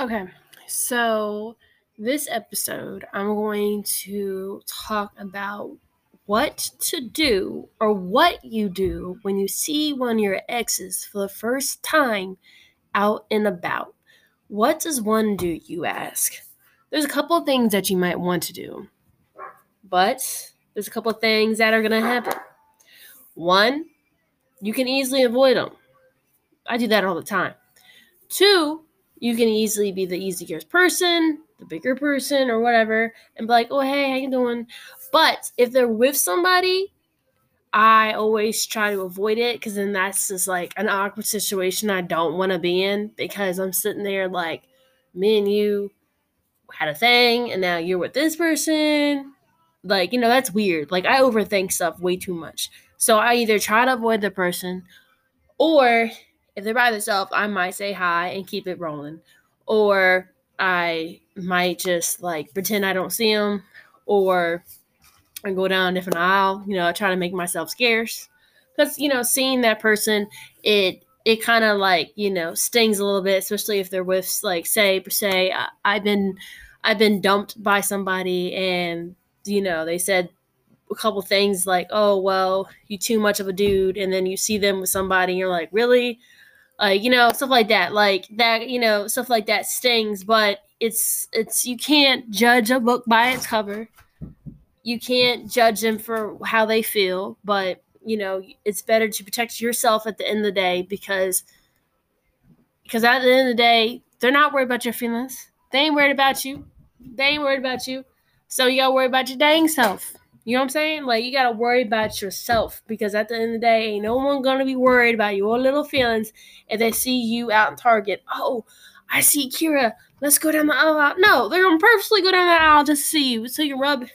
Okay, so this episode, I'm going to talk about what to do or what you do when you see one of your exes for the first time out and about. What does one do, you ask? There's a couple of things that you might want to do, but there's a couple of things that are going to happen. One, you can easily avoid them. I do that all the time. Two, you can easily be the easier person, the bigger person, or whatever, and be like, oh, hey, how you doing? But if they're with somebody, I always try to avoid it because then that's just like an awkward situation I don't want to be in because I'm sitting there like, me and you had a thing, and now you're with this person. Like, you know, that's weird. Like, I overthink stuff way too much. So I either try to avoid the person or if they're by themselves, I might say hi and keep it rolling. Or I might just, like, pretend I don't see them. Or I go down a different aisle. You know, I try to make myself scarce. Because, you know, seeing that person, it kind of, like, you know, stings a little bit. Especially if they're with, like, say, I've been dumped by somebody. And, you know, they said a couple things like, oh, well, you too much of a dude. And then you see them with somebody and you're like, really? You know, stuff like that. Like that, you know, stuff like that stings, but it's you can't judge a book by its cover. You can't judge them for how they feel, but you know, it's better to protect yourself at the end of the day because at the end of the day, they're not worried about your feelings. They ain't worried about you. So you gotta worry about your dang self. You know what I'm saying? Like, you gotta worry about yourself because at the end of the day, ain't no one gonna be worried about your little feelings if they see you out in Target. Oh, I see Kira. Let's go down the aisle. No, they're gonna purposely go down the aisle just to see you so you can rub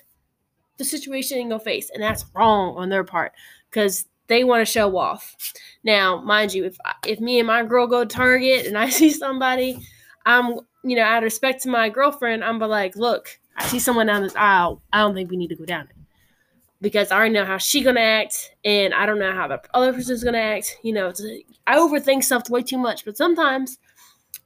the situation in your face. And that's wrong on their part because they wanna show off. Now, mind you, if me and my girl go to Target and I see somebody, you know, out of respect to my girlfriend, I'm like, look, I see someone down this aisle. I don't think we need to go down it. Because I already know how she's going to act, and I don't know how the other person's going to act. You know, I overthink stuff way too much, but sometimes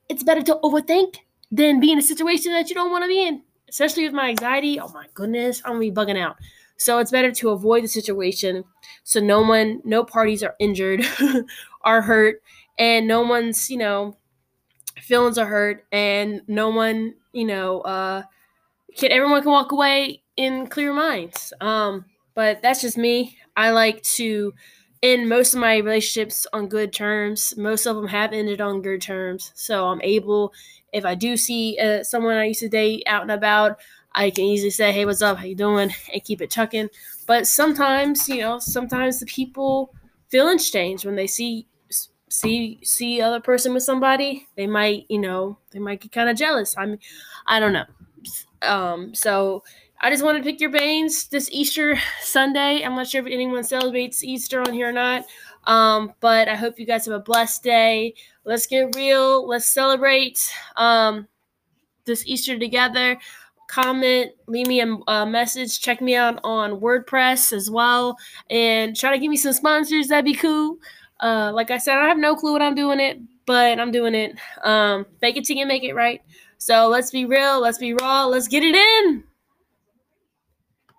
it's better to overthink than be in a situation that you don't want to be in. Especially with my anxiety. Oh, my goodness, I'm going to be bugging out. So it's better to avoid the situation so no parties are injured, are hurt, and no one's, you know, feelings are hurt, and no one, you know, everyone can walk away in clear minds. But that's just me. I like to end most of my relationships on good terms. Most of them have ended on good terms. So I'm able, if I do see someone I used to date out and about, I can easily say, hey, what's up? How you doing? And keep it chucking. But sometimes, you know, the people feelings change when they see other person with somebody. They might, you know, they might get kind of jealous. I don't know. So I just want to pick your brains this Easter Sunday. I'm not sure if anyone celebrates Easter on here or not, but I hope you guys have a blessed day. Let's get real. Let's celebrate this Easter together. Comment, leave me a message, check me out on WordPress as well, and try to give me some sponsors. That'd be cool. Like I said, I have no clue what I'm doing it, but I'm doing it. Fake it till you make it, right? So let's be real. Let's be raw. Let's get it in.